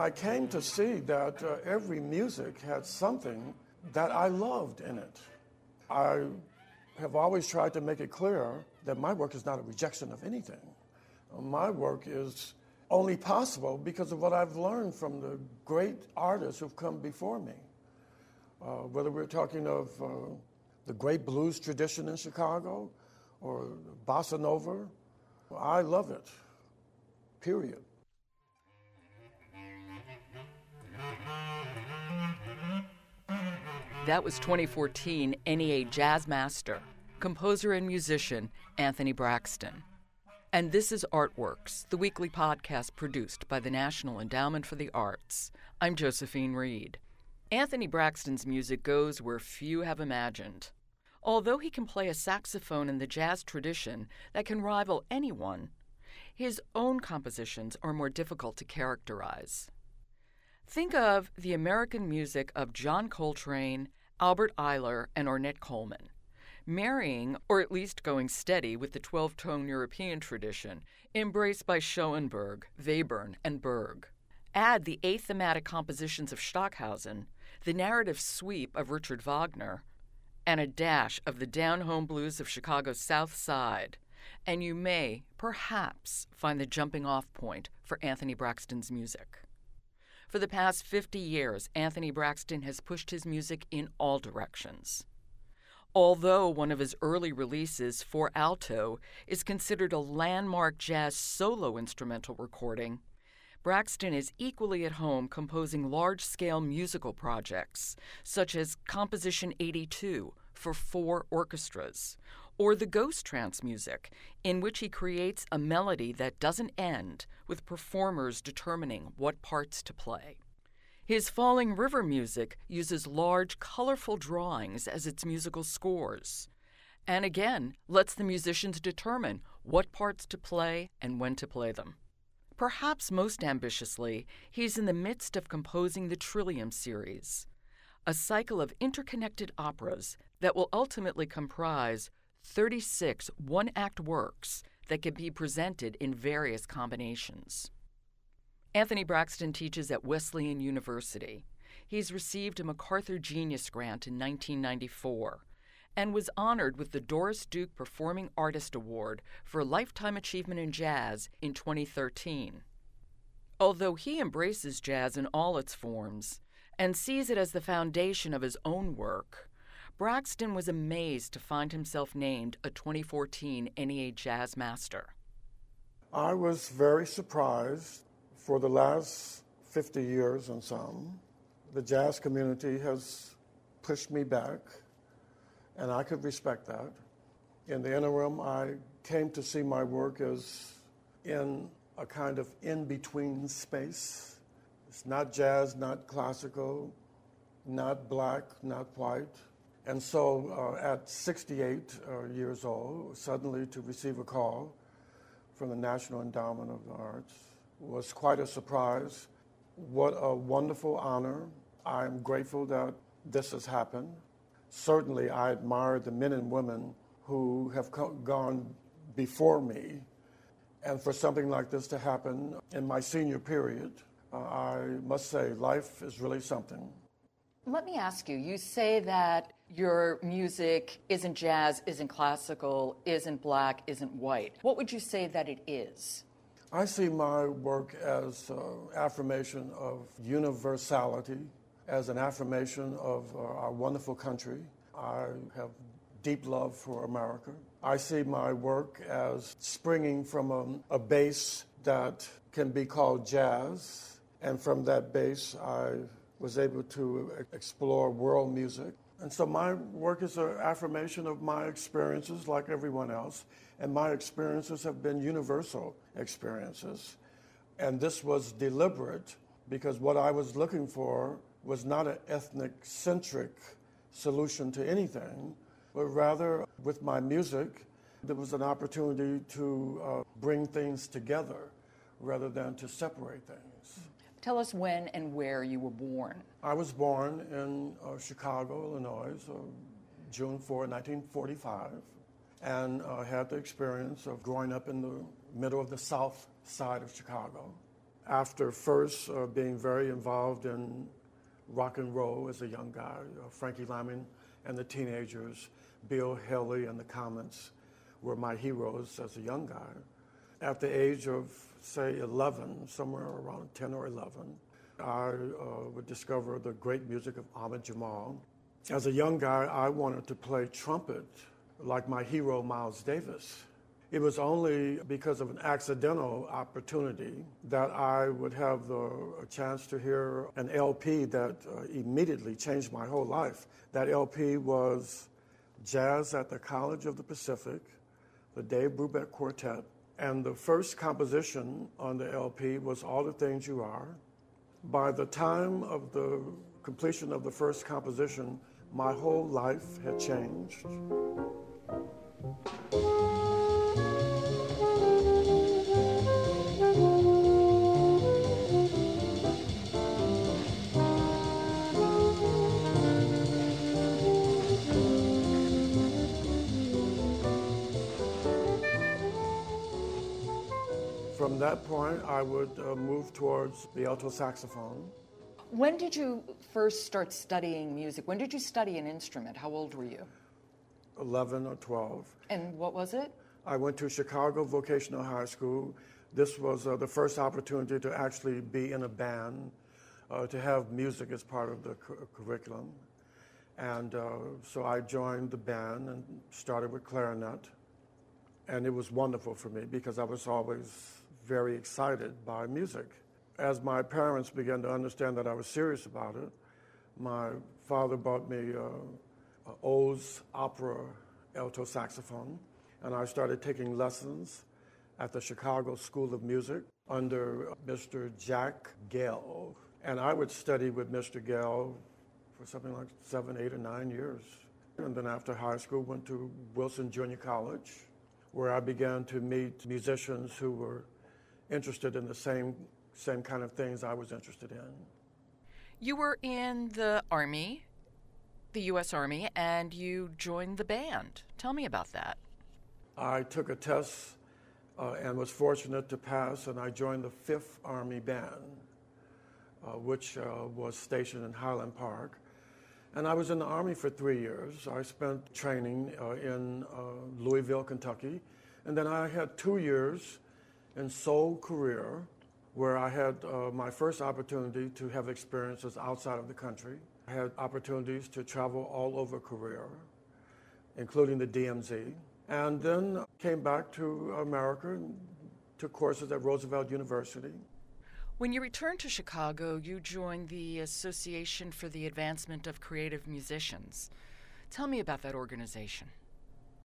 I came to see that every music had something that I loved in it. I have always tried to make it clear that my work is not a rejection of anything. My work is only possible because of what I've learned from the great artists who've come before me. Whether we're talking of the great blues tradition in Chicago or bossa nova, I love it, period. That was 2014 NEA Jazz Master, composer and musician Anthony Braxton. And this is Artworks, the weekly podcast produced by the National Endowment for the Arts. I'm Josephine Reed. Anthony Braxton's music goes where few have imagined. Although he can play a saxophone in the jazz tradition that can rival anyone, his own compositions are more difficult to characterize. Think of the American music of John Coltrane, Albert Ayler, and Ornette Coleman, marrying, or at least going steady, with the 12-tone European tradition embraced by Schoenberg, Webern, and Berg. Add the athematic compositions of Stockhausen, the narrative sweep of Richard Wagner, and a dash of the down-home blues of Chicago's South Side, and you may, perhaps, find the jumping-off point for Anthony Braxton's music. For the past 50 years, Anthony Braxton has pushed his music in all directions. Although one of his early releases, For Alto, is considered a landmark jazz solo instrumental recording, Braxton is equally at home composing large-scale musical projects, such as Composition 82 for 4 orchestras, or the Ghost Trance music, in which he creates a melody that doesn't end, with performers determining what parts to play. His Falling River music uses large, colorful drawings as its musical scores, and again lets the musicians determine what parts to play and when to play them. Perhaps most ambitiously, he's in the midst of composing the Trillium series, a cycle of interconnected operas that will ultimately comprise 36 one-act works that can be presented in various combinations. Anthony Braxton teaches at Wesleyan University. He's received a MacArthur Genius Grant in 1994 and was honored with the Doris Duke Performing Artist Award for Lifetime Achievement in Jazz in 2013. Although he embraces jazz in all its forms and sees it as the foundation of his own work, Braxton was amazed to find himself named a 2014 NEA Jazz Master. I was very surprised. For the last 50 years and some, the jazz community has pushed me back, and I could respect that. In the interim, I came to see my work as in a kind of in-between space. It's not jazz, not classical, not black, not white. And so at 68 years old, suddenly to receive a call from the National Endowment of the Arts was quite a surprise. What a wonderful honor. I'm grateful that this has happened. Certainly, I admire the men and women who have gone before me. And for something like this to happen in my senior period, I must say life is really something. Let me ask you, you say that your music isn't jazz, isn't classical, isn't black, isn't white. What would you say that it is? I see my work as an affirmation of universality, as an affirmation of our wonderful country. I have deep love for America. I see my work as springing from a base that can be called jazz, and from that base I was able to explore world music. And so my work is an affirmation of my experiences like everyone else, and my experiences have been universal experiences. And this was deliberate because what I was looking for was not an ethnic-centric solution to anything, but rather with my music, there was an opportunity to bring things together rather than to separate things. Tell us when and where you were born. I was born in Chicago, Illinois, June 4, 1945, and had the experience of growing up in the middle of the south side of Chicago. after first being very involved in rock and roll as a young guy, Frankie Lyman and the Teenagers, Bill Haley and the Comets were my heroes as a young guy. At the age of, say, 11, somewhere around 10 or 11, I would discover the great music of Ahmad Jamal. As a young guy, I wanted to play trumpet like my hero, Miles Davis. It was only because of an accidental opportunity that I would have a chance to hear an LP that immediately changed my whole life. That LP was Jazz at the College of the Pacific, the Dave Brubeck Quartet, and the first composition on the LP was All the Things You Are. By the time of the completion of the first composition, my whole life had changed. From that point, I would move towards the alto saxophone. When did you first start studying music? When did you study an instrument? How old were you? 11 or 12. And what was it? I went to Chicago Vocational High School. This was the first opportunity to actually be in a band, to have music as part of the curriculum. And so I joined the band and started with clarinet. And it was wonderful for me because I was always very excited by music. As my parents began to understand that I was serious about it, my father bought me an Oz opera alto saxophone, and I started taking lessons at the Chicago School of Music under Mr. Jack Gell. And I would study with Mr. Gell for something like 7, 8, or 9 years. And then after high school, went to Wilson Junior College, where I began to meet musicians who were interested in the same kind of things I was interested in. You were in the Army, the U.S. Army, and you joined the band. Tell me about that. I took a test and was fortunate to pass, and I joined the 5th Army Band, which was stationed in Highland Park. And I was in the Army for 3 years. I spent training in Louisville, Kentucky, and then I had 2 years in Seoul, Korea, where I had my first opportunity to have experiences outside of the country. I had opportunities to travel all over Korea, including the DMZ, and then came back to America and took courses at Roosevelt University. When you returned to Chicago, you joined the Association for the Advancement of Creative Musicians. Tell me about that organization.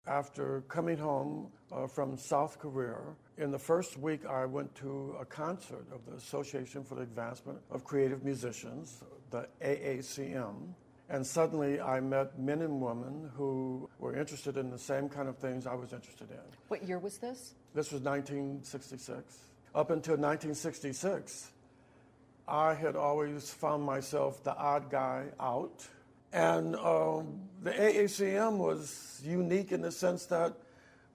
After coming home from South Korea, in the first week I went to a concert of the Association for the Advancement of Creative Musicians, the AACM, and suddenly I met men and women who were interested in the same kind of things I was interested in. What year was this? This was 1966. Up until 1966, I had always found myself the odd guy out. And the AACM was unique in the sense that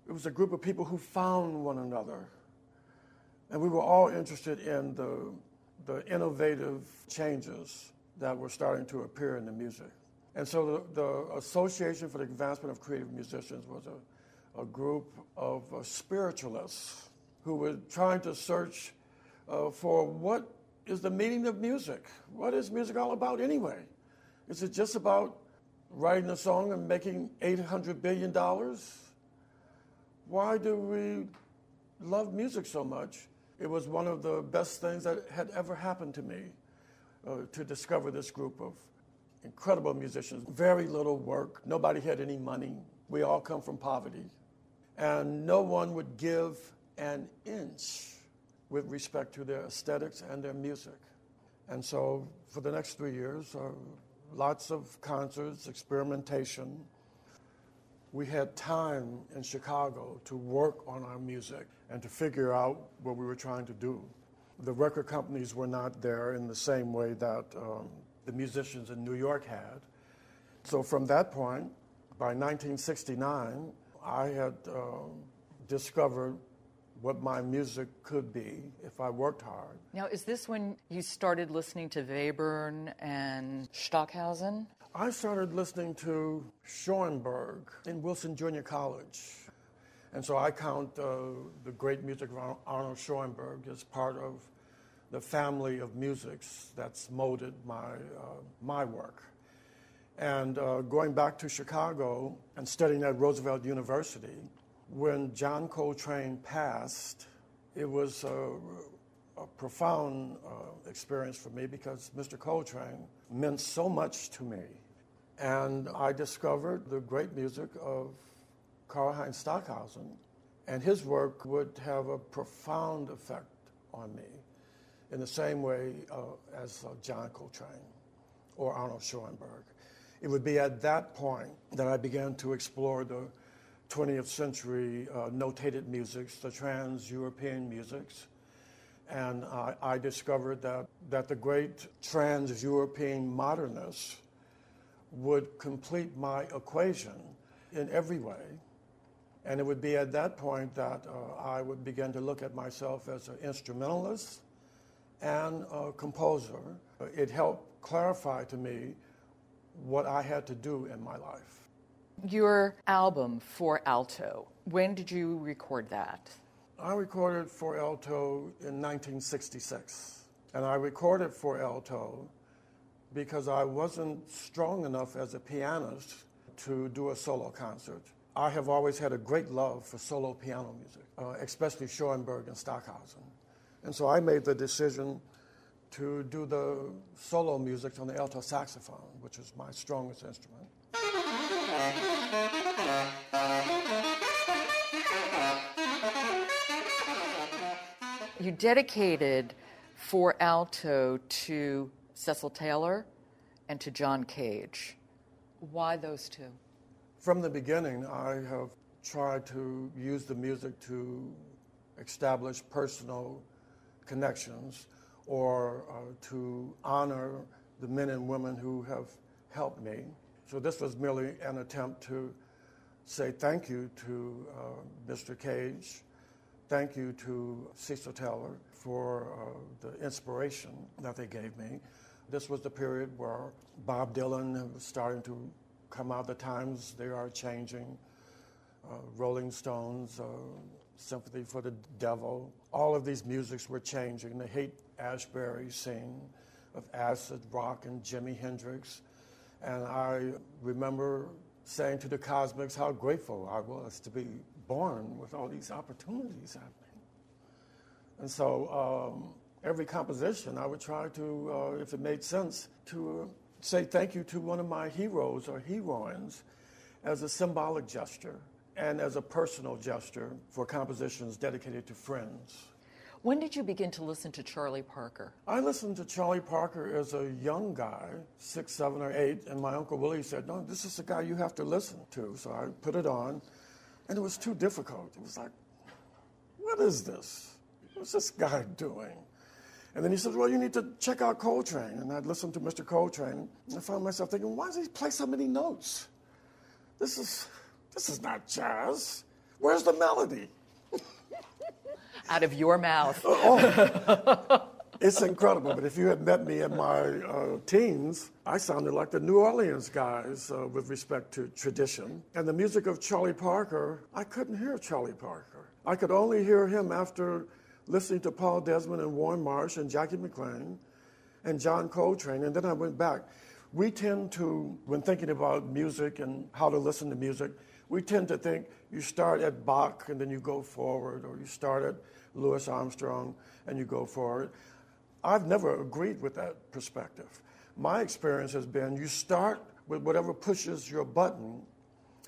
it was a group of people who found one another. And we were all interested in the innovative changes that were starting to appear in the music. And so the Association for the Advancement of Creative Musicians was a group of spiritualists who were trying to search for what is the meaning of music? What is music all about anyway? Is it just about writing a song and making $800 billion? Why do we love music so much? It was one of the best things that had ever happened to me, to discover this group of incredible musicians. Very little work. Nobody had any money. We all come from poverty. And no one would give an inch with respect to their aesthetics and their music. And so for the next 3 years, lots of concerts, experimentation. We had time in Chicago to work on our music and to figure out what we were trying to do. The record companies were not there in the same way that the musicians in New York had. So from that point, by 1969, I had discovered what my music could be if I worked hard. Now, is this when you started listening to Webern and Stockhausen? I started listening to Schoenberg in Wilson Junior College. And so I count the great music of Arnold Schoenberg as part of the family of musics that's molded my work. And going back to Chicago and studying at Roosevelt University, when John Coltrane passed, it was a profound experience for me because Mr. Coltrane meant so much to me. And I discovered the great music of Karlheinz Stockhausen, and his work would have a profound effect on me in the same way as John Coltrane or Arnold Schoenberg. It would be at that point that I began to explore the 20th century notated musics, the trans-European musics, and I discovered that the great trans-European modernists would complete my equation in every way, and it would be at that point that I would begin to look at myself as an instrumentalist and a composer. It helped clarify to me what I had to do in my life. Your album, For Alto, when did you record that? I recorded For Alto in 1966. And I recorded For Alto because I wasn't strong enough as a pianist to do a solo concert. I have always had a great love for solo piano music, especially Schoenberg and Stockhausen. And so I made the decision to do the solo music on the alto saxophone, which is my strongest instrument. You dedicated For Alto to Cecil Taylor and to John Cage. Why those two? From the beginning, I have tried to use the music to establish personal connections or to honor the men and women who have helped me. So this was merely an attempt to say thank you to Mr. Cage, thank you to Cecil Taylor for the inspiration that they gave me. This was the period where Bob Dylan was starting to come out. The times they are changing. Rolling Stones, Sympathy for the Devil. All of these musics were changing. The Haight-Ashbury scene of acid rock and Jimi Hendrix. And I remember saying to the Cosmics how grateful I was to be born with all these opportunities happening. And so every composition I would try to, if it made sense, to say thank you to one of my heroes or heroines as a symbolic gesture and as a personal gesture for compositions dedicated to friends. When did you begin to listen to Charlie Parker? I listened to Charlie Parker as a young guy, 6, 7, or 8, and my Uncle Willie said, no, this is the guy you have to listen to. So I put it on, and it was too difficult. It was like, what is this? What's this guy doing? And then he said, well, you need to check out Coltrane. And I listened to Mr. Coltrane, and I found myself thinking, why does he play so many notes? This is not jazz. Where's the melody? Out of your mouth. Oh, it's incredible. But if you had met me in my teens, I sounded like the New Orleans guys with respect to tradition. And the music of Charlie Parker, I couldn't hear Charlie Parker. I could only hear him after listening to Paul Desmond and Warren Marsh and Jackie McLean and John Coltrane. And then I went back. We tend to, when thinking about music and how to listen to music, we tend to think you start at Bach and then you go forward, or you start at Louis Armstrong and you go forward. I've never agreed with that perspective. My experience has been you start with whatever pushes your button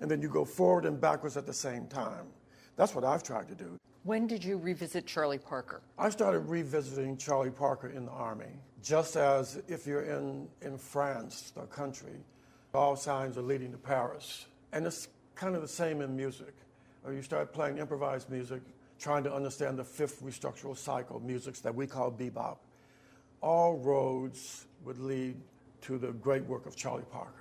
and then you go forward and backwards at the same time. That's what I've tried to do. When did you revisit Charlie Parker? I started revisiting Charlie Parker in the Army. Just as if you're in France, the country, all signs are leading to Paris. And it's kind of the same in music. Or you start playing improvised music, trying to understand the fifth restructural cycle musics that we call bebop. All roads would lead to the great work of Charlie Parker.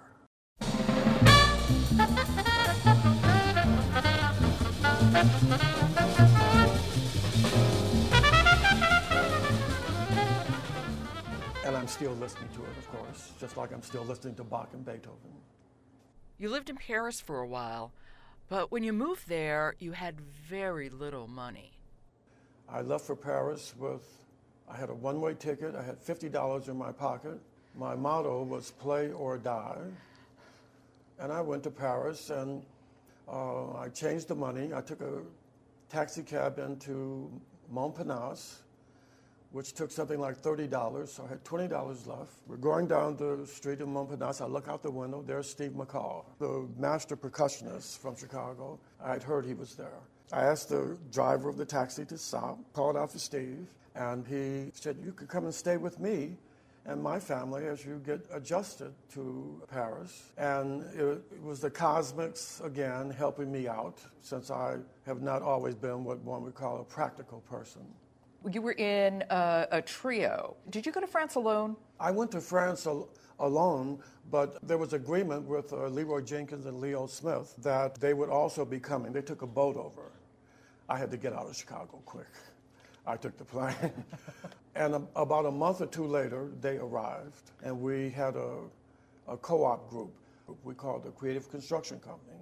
And I'm still listening to it, of course, just like I'm still listening to Bach and Beethoven. You lived in Paris for a while, but when you moved there, you had very little money. I left for Paris I had a one-way ticket, I had $50 in my pocket. My motto was play or die. And I went to Paris and I changed the money. I took a taxi cab into Montparnasse, which took something like $30, so I had $20 left. We're going down the street in Montparnasse. I look out the window, there's Steve McCall, the master percussionist from Chicago. I'd heard he was there. I asked the driver of the taxi to stop, called out for Steve, and he said, you could come and stay with me and my family as you get adjusted to Paris. And it was the Cosmics, again, helping me out, since I have not always been what one would call a practical person. You were in a trio. Did you go to France alone? I went to France alone, but there was agreement with Leroy Jenkins and Leo Smith that they would also be coming. They took a boat over. I had to get out of Chicago quick. I took the plane. And about a month or two later, they arrived, and we had a co-op group we called the Creative Construction Company.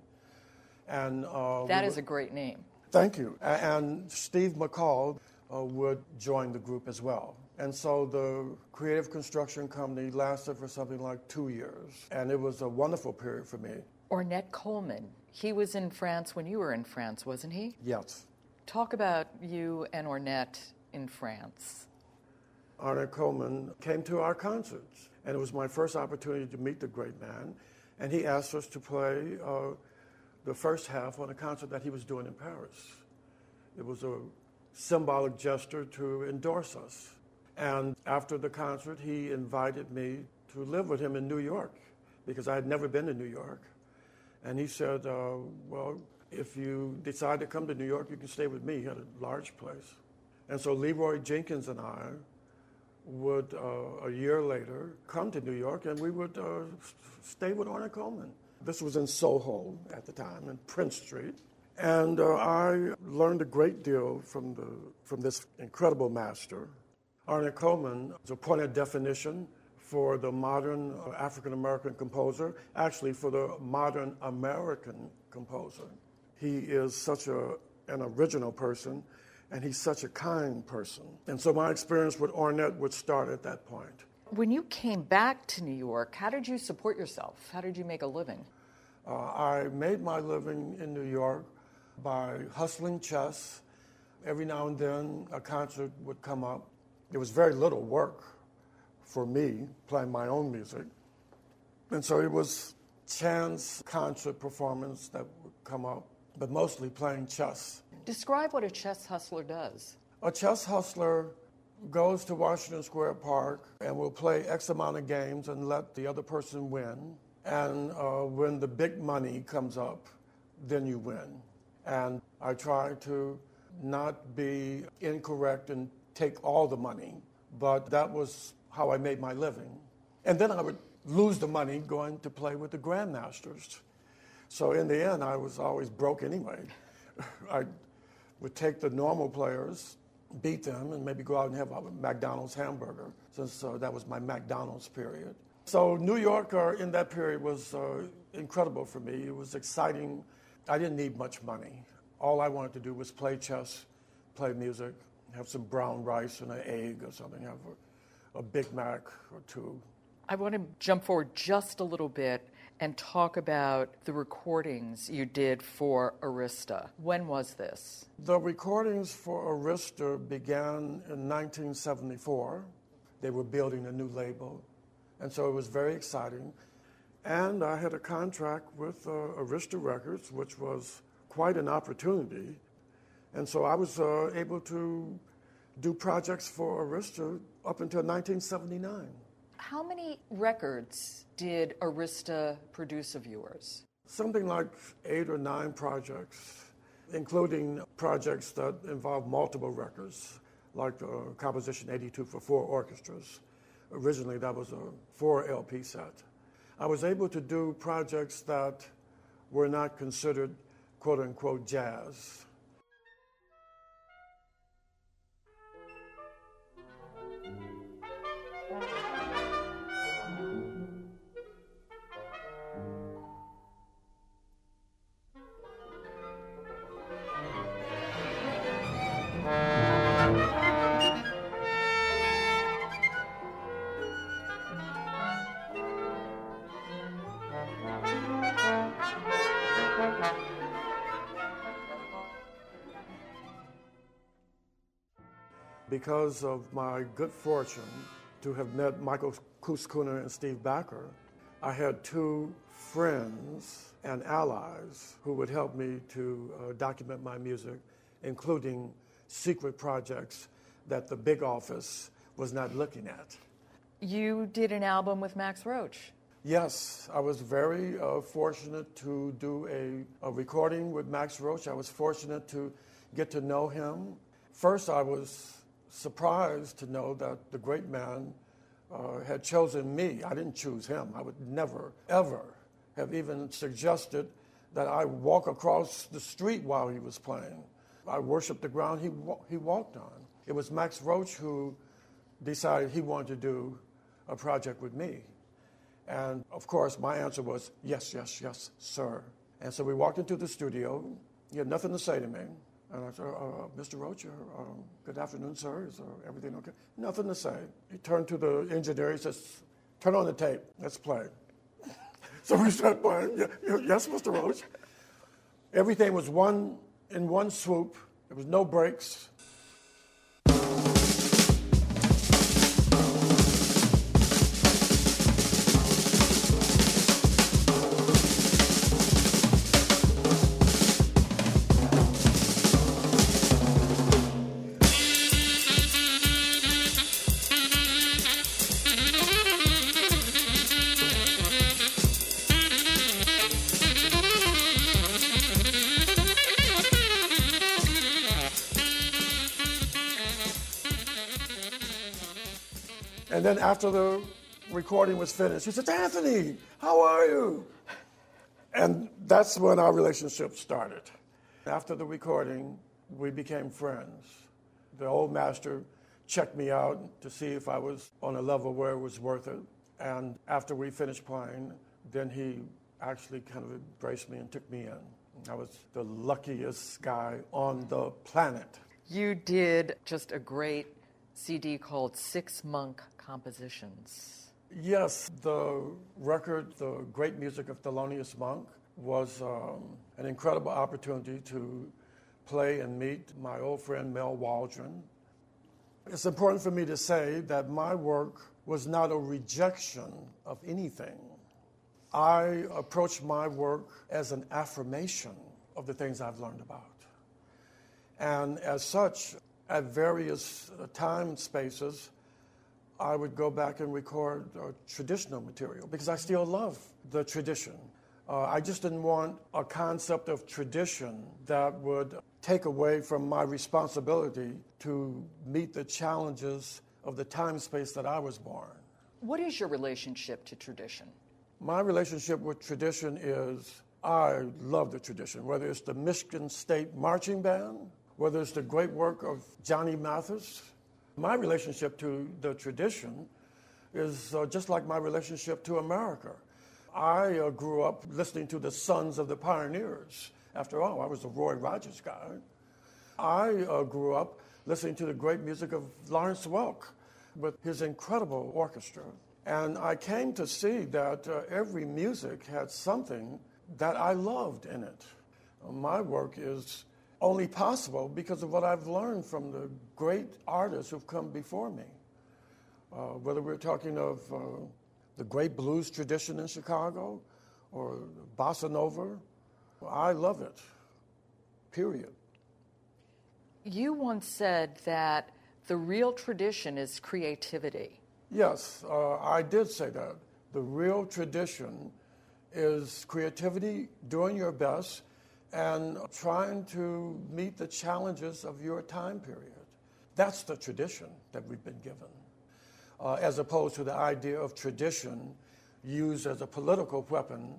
And that is a great name. Thank you. And Steve McCall would join the group as well. And so the Creative Construction Company lasted for something like 2 years, and it was a wonderful period for me. Ornette Coleman, he was in France when you were in France, wasn't he? Yes. Talk about you and Ornette in France. Arnold Coleman came to our concerts, and it was my first opportunity to meet the great man, and he asked us to play the first half on a concert that he was doing in Paris. It was a symbolic gesture to endorse us. And after the concert, he invited me to live with him in New York, because I had never been to New York. And he said, well, if you decide to come to New York, you can stay with me. He had a large place. And so Leroy Jenkins and I would, a year later, come to New York, and we would stay with Ornette Coleman. This was in Soho at the time, in Prince Street. And I learned a great deal from this incredible master. Ornette Coleman was a point of definition for the modern African-American composer, actually for the modern American composer. He is such an original person, and he's such a kind person. And so my experience with Ornette would start at that point. When you came back to New York, how did you support yourself? How did you make a living? I made my living in New York by hustling chess. Every now and then, a concert would come up. There was very little work for me playing my own music. And so it was chance concert performance that would come up, but mostly playing chess. Describe what a chess hustler does. A chess hustler goes to Washington Square Park and will play X amount of games and let the other person win. And when the big money comes up, then you win. And I try to not be incorrect and take all the money, but that was how I made my living. And then I would lose the money going to play with the grandmasters. So in the end, I was always broke anyway. I would take the normal players, beat them, and maybe go out and have a McDonald's hamburger, since that was my McDonald's period. So New York in that period was incredible for me. It was exciting. I didn't need much money. All I wanted to do was play chess, play music, have some brown rice and an egg or something, have a Big Mac or two. I want to jump forward just a little bit and talk about the recordings you did for Arista. When was this? The recordings for Arista began in 1974. They were building a new label, and so it was very exciting. And I had a contract with Arista Records, which was quite an opportunity. And so I was able to do projects for Arista up until 1979. How many records did Arista produce of yours? Something like 8 or 9 projects, including projects that involve multiple records, like Composition 82 for 4 orchestras. Originally, that was a 4 LP set. I was able to do projects that were not considered, quote-unquote, jazz. because of my good fortune to have met Michael Kuskuna and Steve Backer, I had two friends and allies who would help me to document my music, including secret projects that the big office was not looking at. You did an album with Max Roach. Yes, I was very fortunate to do a recording with Max Roach. I was fortunate to get to know him. First, I was surprised to know that the great man had chosen me. I didn't choose him. I would never, ever have even suggested that I walk across the street while he was playing. I worshiped the ground he walked on. It was Max Roach who decided he wanted to do a project with me. And of course, my answer was, yes, yes, yes, sir. And so we walked into the studio. He had nothing to say to me. And I said, Mr. Roach, good afternoon, sir. Is everything okay? Nothing to say. He turned to the engineer. He says, turn on the tape. Let's play. So we started playing. Yes, Mr. Roach. Everything was in one swoop. There was no breaks. And then after the recording was finished, he said, Anthony, how are you? And that's when our relationship started. After the recording, we became friends. The old master checked me out to see if I was on a level where it was worth it. And after we finished playing, then he actually kind of embraced me and took me in. I was the luckiest guy on the planet. You did just a great CD called Six Monk Compositions. Yes, the record, The Great Music of Thelonious Monk, was an incredible opportunity to play and meet my old friend Mel Waldron. It's important for me to say that my work was not a rejection of anything. I approached my work as an affirmation of the things I've learned about. And as such, at various time spaces, I would go back and record traditional material because I still love the tradition. I just didn't want a concept of tradition that would take away from my responsibility to meet the challenges of the time space that I was born. What is your relationship to tradition? My relationship with tradition is I love the tradition, whether it's the Michigan State Marching Band, whether it's the great work of Johnny Mathis. My relationship to the tradition is just like my relationship to America. I grew up listening to the Sons of the Pioneers. After all, I was a Roy Rogers guy. I grew up listening to the great music of Lawrence Welk with his incredible orchestra. And I came to see that every music had something that I loved in it. My work is only possible because of what I've learned from the great artists who've come before me. Whether we're talking of the great blues tradition in Chicago or bossa nova, I love it, period. You once said that the real tradition is creativity. Yes, I did say that. The real tradition is creativity, doing your best, and trying to meet the challenges of your time period. That's the tradition that we've been given, as opposed to the idea of tradition used as a political weapon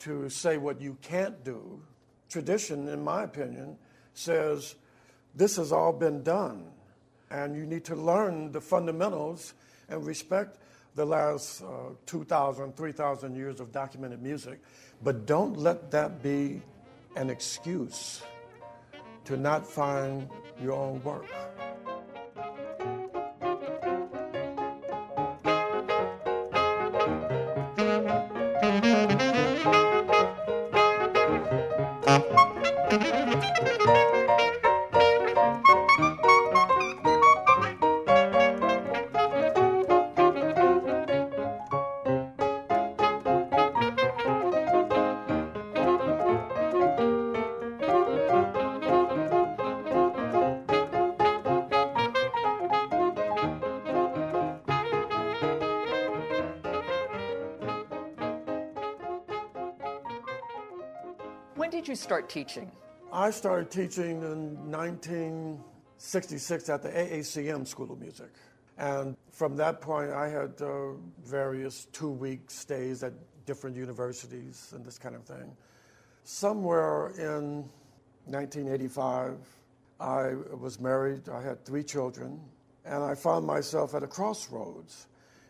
to say what you can't do. Tradition, in my opinion, says this has all been done, and you need to learn the fundamentals and respect the last 2,000, 3,000 years of documented music, but don't let that be an excuse to not find your own work. When did you start teaching? I started teaching in 1966 at the AACM School of Music. And from that point, I had various two-week stays at different universities and this kind of thing. Somewhere in 1985, I was married. I had three children. And I found myself at a crossroads.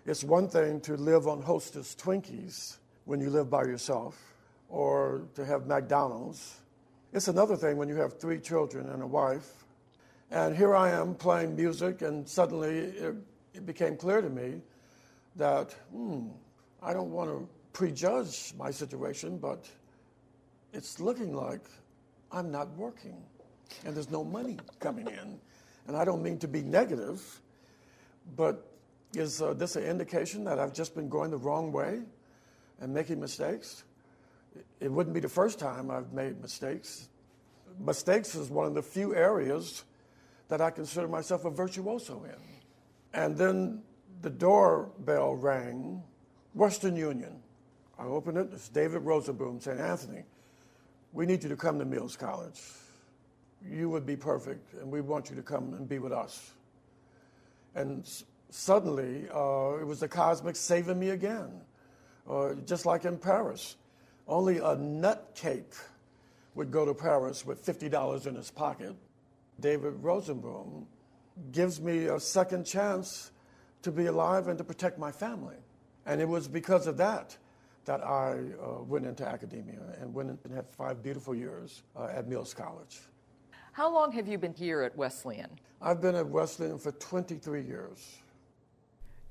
It's one thing to live on Hostess Twinkies when you live by yourself or to have McDonald's. It's another thing when you have three children and a wife. And here I am playing music, and suddenly it became clear to me that, I don't want to prejudge my situation, but it's looking like I'm not working, and there's no money coming in. And I don't mean to be negative, but is this an indication that I've just been going the wrong way and making mistakes? It wouldn't be the first time I've made mistakes. Mistakes is one of the few areas that I consider myself a virtuoso in. And then the doorbell rang, Western Union. I opened it, it's David Rosenboom saying, "Anthony, we need you to come to Mills College. You would be perfect, and we want you to come and be with us." And suddenly, it was the cosmic saving me again, just like in Paris. Only a nutcake would go to Paris with $50 in his pocket. David Rosenboom gives me a second chance to be alive and to protect my family. And it was because of that that I went into academia and went and had 5 beautiful years at Mills College. How long have you been here at Wesleyan? I've been at Wesleyan for 23 years.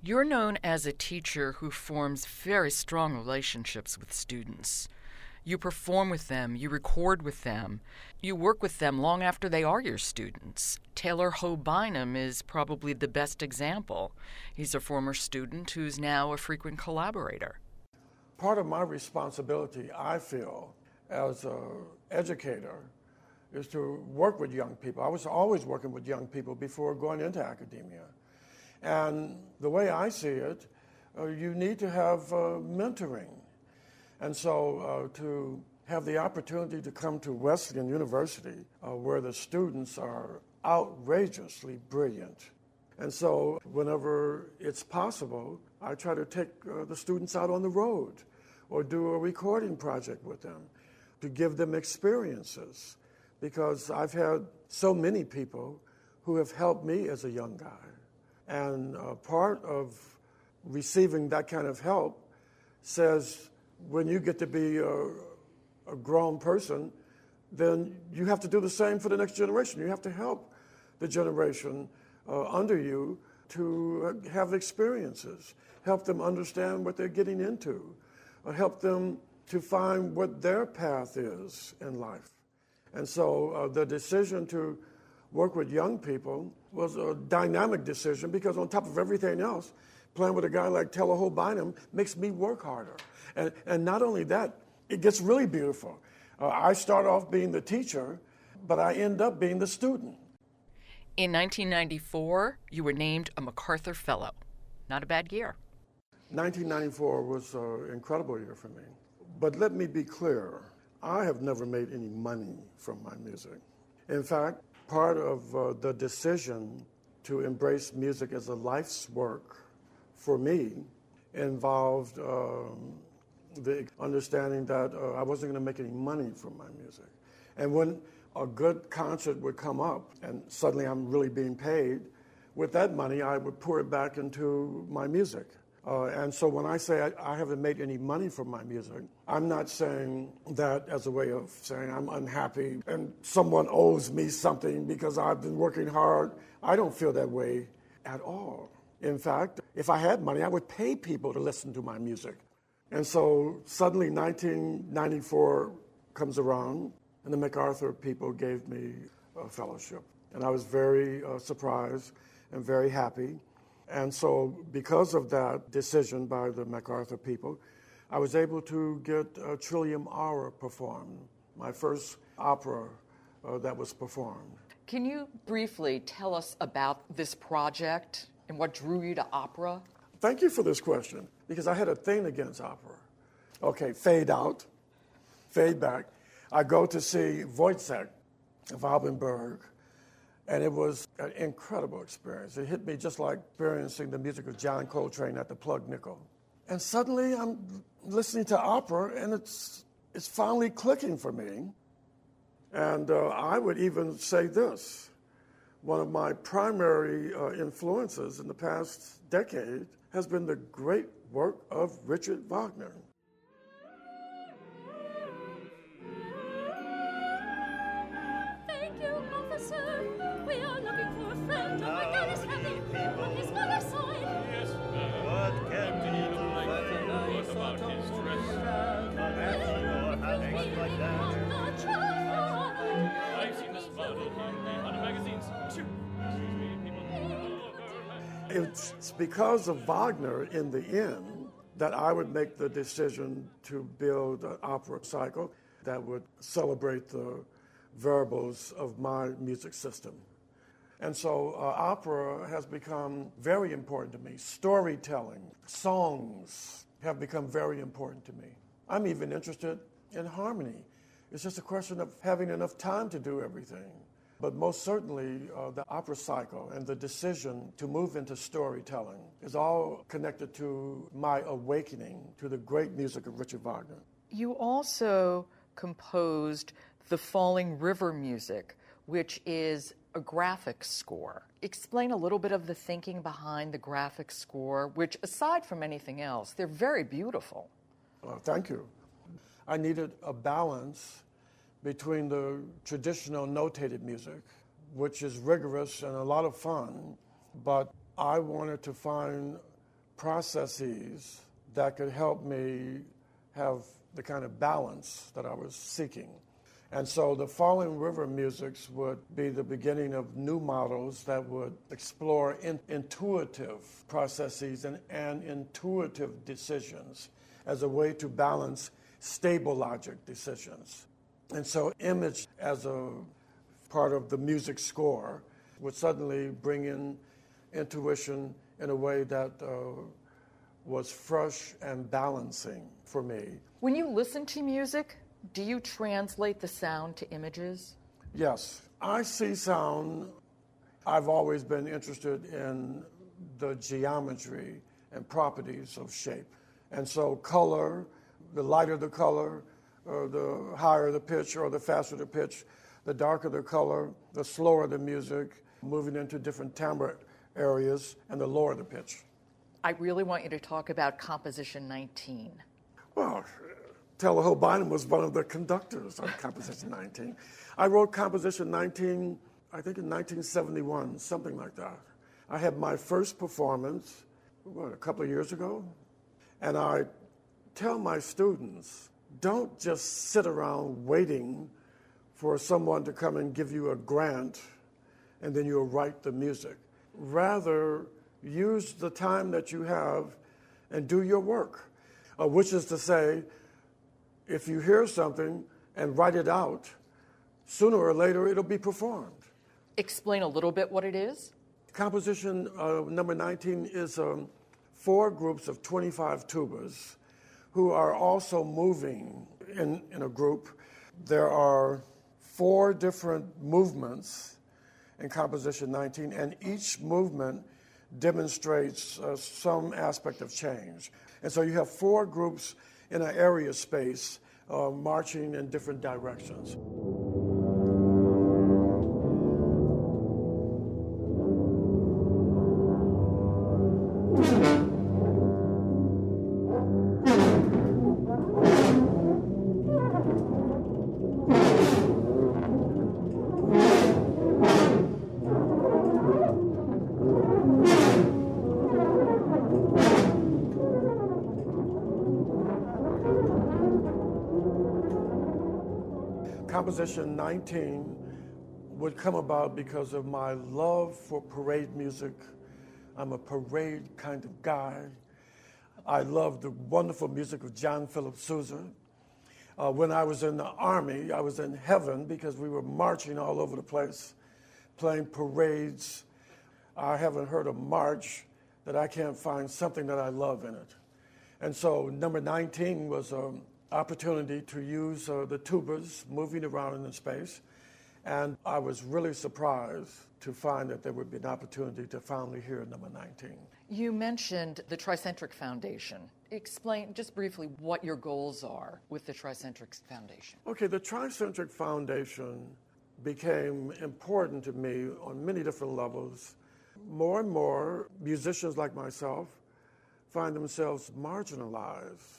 You're known as a teacher who forms very strong relationships with students. You perform with them, you record with them, you work with them long after they are your students. Taylor Ho Bynum is probably the best example. He's a former student who's now a frequent collaborator. Part of my responsibility, I feel, as an educator, is to work with young people. I was always working with young people before going into academia. And the way I see it, you need to have mentoring. And so to have the opportunity to come to Wesleyan University, where the students are outrageously brilliant. And so whenever it's possible, I try to take the students out on the road or do a recording project with them to give them experiences. Because I've had so many people who have helped me as a young guy. And part of receiving that kind of help says when you get to be a grown person, then you have to do the same for the next generation. You have to help the generation under you to have experiences, help them understand what they're getting into, help them to find what their path is in life. And so the decision to work with young people was a dynamic decision, because on top of everything else, playing with a guy like Taylor Ho Bynum makes me work harder. And not only that, it gets really beautiful. I start off being the teacher, but I end up being the student. In 1994, you were named a MacArthur Fellow. Not a bad year. 1994 was an incredible year for me. But let me be clear, I have never made any money from my music. In fact, part of the decision to embrace music as a life's work for me involved the understanding that I wasn't going to make any money from my music. And when a good concert would come up and suddenly I'm really being paid, with that money I would pour it back into my music. And so when I say I haven't made any money from my music, I'm not saying that as a way of saying I'm unhappy and someone owes me something because I've been working hard. I don't feel that way at all. In fact, if I had money, I would pay people to listen to my music. And so suddenly 1994 comes around, and the MacArthur people gave me a fellowship. And I was very surprised and very happy. And so because of that decision by the MacArthur people, I was able to get a Trillium Aura performed, my first opera that was performed. Can you briefly tell us about this project and what drew you to opera? Thank you for this question, because I had a thing against opera. Okay, fade out, fade back. I go to see Wojciech Wabernberg, and it was an incredible experience. It hit me just like experiencing the music of John Coltrane at the Plug Nickel. And suddenly I'm listening to opera, and it's finally clicking for me. And I would even say this. One of my primary influences in the past decade has been the great work of Richard Wagner. Thank you, officer. We are looking for a friend. Oh, my God, he's happy. On his mother's side. Yes, ma'am. What can we do? What about his dress? I've seen this model on the magazines. It's because of Wagner in the end that I would make the decision to build an opera cycle that would celebrate the variables of my music system. And so opera has become very important to me. Storytelling, songs have become very important to me. I'm even interested in harmony. It's just a question of having enough time to do everything. But most certainly, the opera cycle and the decision to move into storytelling is all connected to my awakening to the great music of Richard Wagner. You also composed the Falling River music, which is a graphic score. Explain a little bit of the thinking behind the graphic score, which, aside from anything else, they're very beautiful. Thank you. I needed a balance between the traditional notated music, which is rigorous and a lot of fun, but I wanted to find processes that could help me have the kind of balance that I was seeking. And so the Falling River musics would be the beginning of new models that would explore intuitive processes and intuitive decisions as a way to balance stable logic decisions. And so image as a part of the music score would suddenly bring in intuition in a way that was fresh and balancing for me. When you listen to music, do you translate the sound to images? Yes. I see sound. I've always been interested in the geometry and properties of shape. And so color, the lighter the color, the higher the pitch or the faster the pitch, the darker the color, the slower the music, moving into different timbre areas, and the lower the pitch. I really want you to talk about Composition 19. Well, Taylor Ho Bynum was one of the conductors on Composition 19. I wrote Composition 19, I think in 1971, something like that. I had my first performance, a couple of years ago, and I tell my students, don't just sit around waiting for someone to come and give you a grant and then you'll write the music. Rather, use the time that you have and do your work, which is to say, if you hear something and write it out, sooner or later it'll be performed. Explain a little bit what it is. Composition number 19 is four groups of 25 tubas who are also moving in a group. There are four different movements in Composition 19, and each movement demonstrates some aspect of change. And so you have four groups in an area space, marching in different directions. Composition 19 would come about because of my love for parade music. I'm a parade kind of guy. I love the wonderful music of John Philip Sousa. When I was in the Army, I was in heaven because we were marching all over the place, playing parades. I haven't heard a march that I can't find something that I love in it. And so number 19 was opportunity to use the tubas moving around in space. And I was really surprised to find that there would be an opportunity to finally hear number 19. You mentioned the Tri-Centric Foundation. Explain just briefly what your goals are with the Tri-Centric Foundation. Okay, the Tri-Centric Foundation became important to me on many different levels. More and more musicians like myself find themselves marginalized.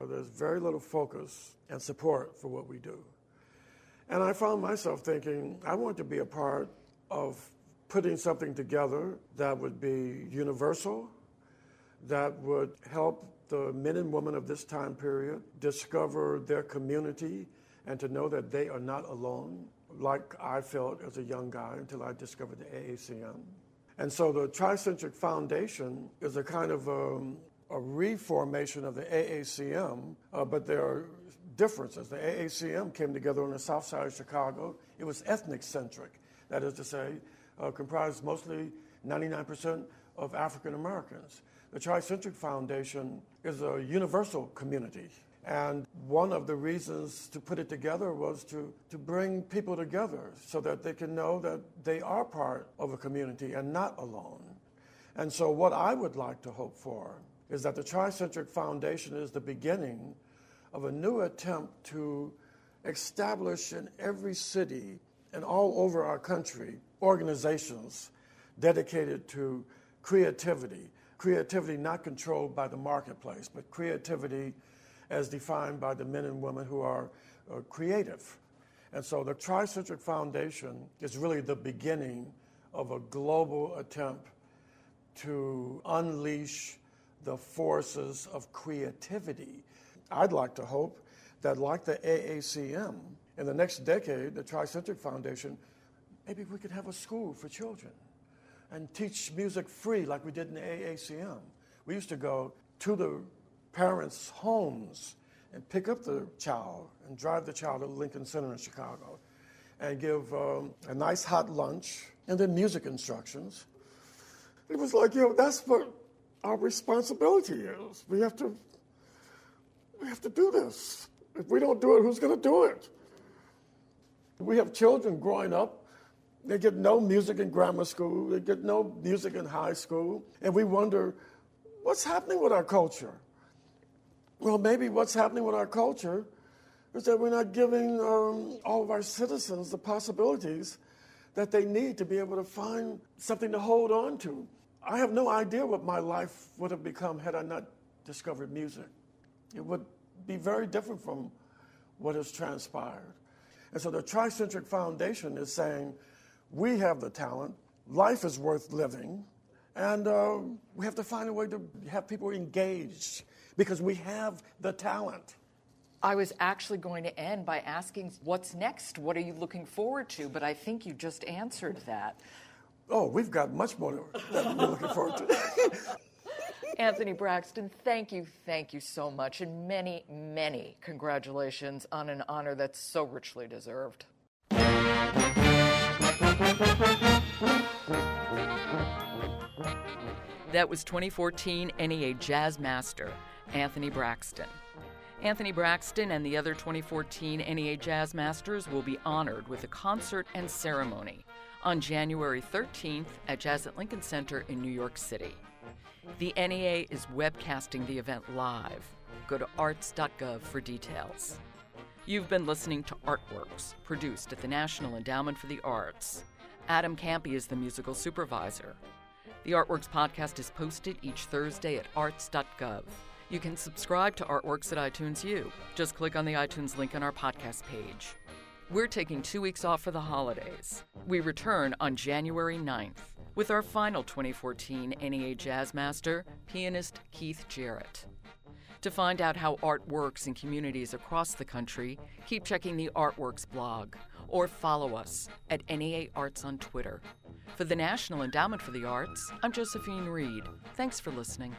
There's very little focus and support for what we do. And I found myself thinking, I want to be a part of putting something together that would be universal, that would help the men and women of this time period discover their community and to know that they are not alone, like I felt as a young guy until I discovered the AACM. And so the Tri-Centric Foundation is a kind of a reformation of the AACM, but there are differences. The AACM came together on the south side of Chicago. It was ethnic-centric, that is to say, comprised mostly 99% of African Americans. The Tri-Centric Foundation is a universal community, and one of the reasons to put it together was to bring people together so that they can know that they are part of a community and not alone. And so what I would like to hope for is that the Tri-Centric Foundation is the beginning of a new attempt to establish in every city and all over our country organizations dedicated to creativity, creativity not controlled by the marketplace, but creativity as defined by the men and women who are creative. And so the Tri-Centric Foundation is really the beginning of a global attempt to unleash the forces of creativity. I'd like to hope that, like the AACM, in the next decade, the Tri-Centric Foundation, maybe we could have a school for children and teach music free like we did in the AACM. We used to go to the parents' homes and pick up the child and drive the child to Lincoln Center in Chicago and give a nice hot lunch and then music instructions. It was like, you know, that's what our responsibility is. We have to do this. If we don't do it, who's going to do it? We have children growing up. They get no music in grammar school. They get no music in high school. And we wonder, what's happening with our culture? Well, maybe what's happening with our culture is that we're not giving all of our citizens the possibilities that they need to be able to find something to hold on to. I have no idea what my life would have become had I not discovered music. It would be very different from what has transpired. And so the Tri-Centric Foundation is saying, we have the talent, life is worth living, and we have to find a way to have people engaged because we have the talent. I was actually going to end by asking, what's next? What are you looking forward to? But I think you just answered that. Oh, we've got much more that we're looking forward to. Anthony Braxton, thank you so much, and many, many congratulations on an honor that's so richly deserved. That was 2014 NEA Jazz Master, Anthony Braxton. Anthony Braxton and the other 2014 NEA Jazz Masters will be honored with a concert and ceremony on January 13th at Jazz at Lincoln Center in New York City. The NEA is webcasting the event live. Go to arts.gov for details. You've been listening to Artworks, produced at the National Endowment for the Arts. Adam Campi is the musical supervisor. The Artworks podcast is posted each Thursday at arts.gov. You can subscribe to Artworks at iTunes U. Just click on the iTunes link on our podcast page. We're taking 2 weeks off for the holidays. We return on January 9th. With our final 2014 NEA Jazz Master, pianist Keith Jarrett. To find out how art works in communities across the country, keep checking the Artworks blog or follow us at NEA Arts on Twitter. For the National Endowment for the Arts, I'm Josephine Reed. Thanks for listening.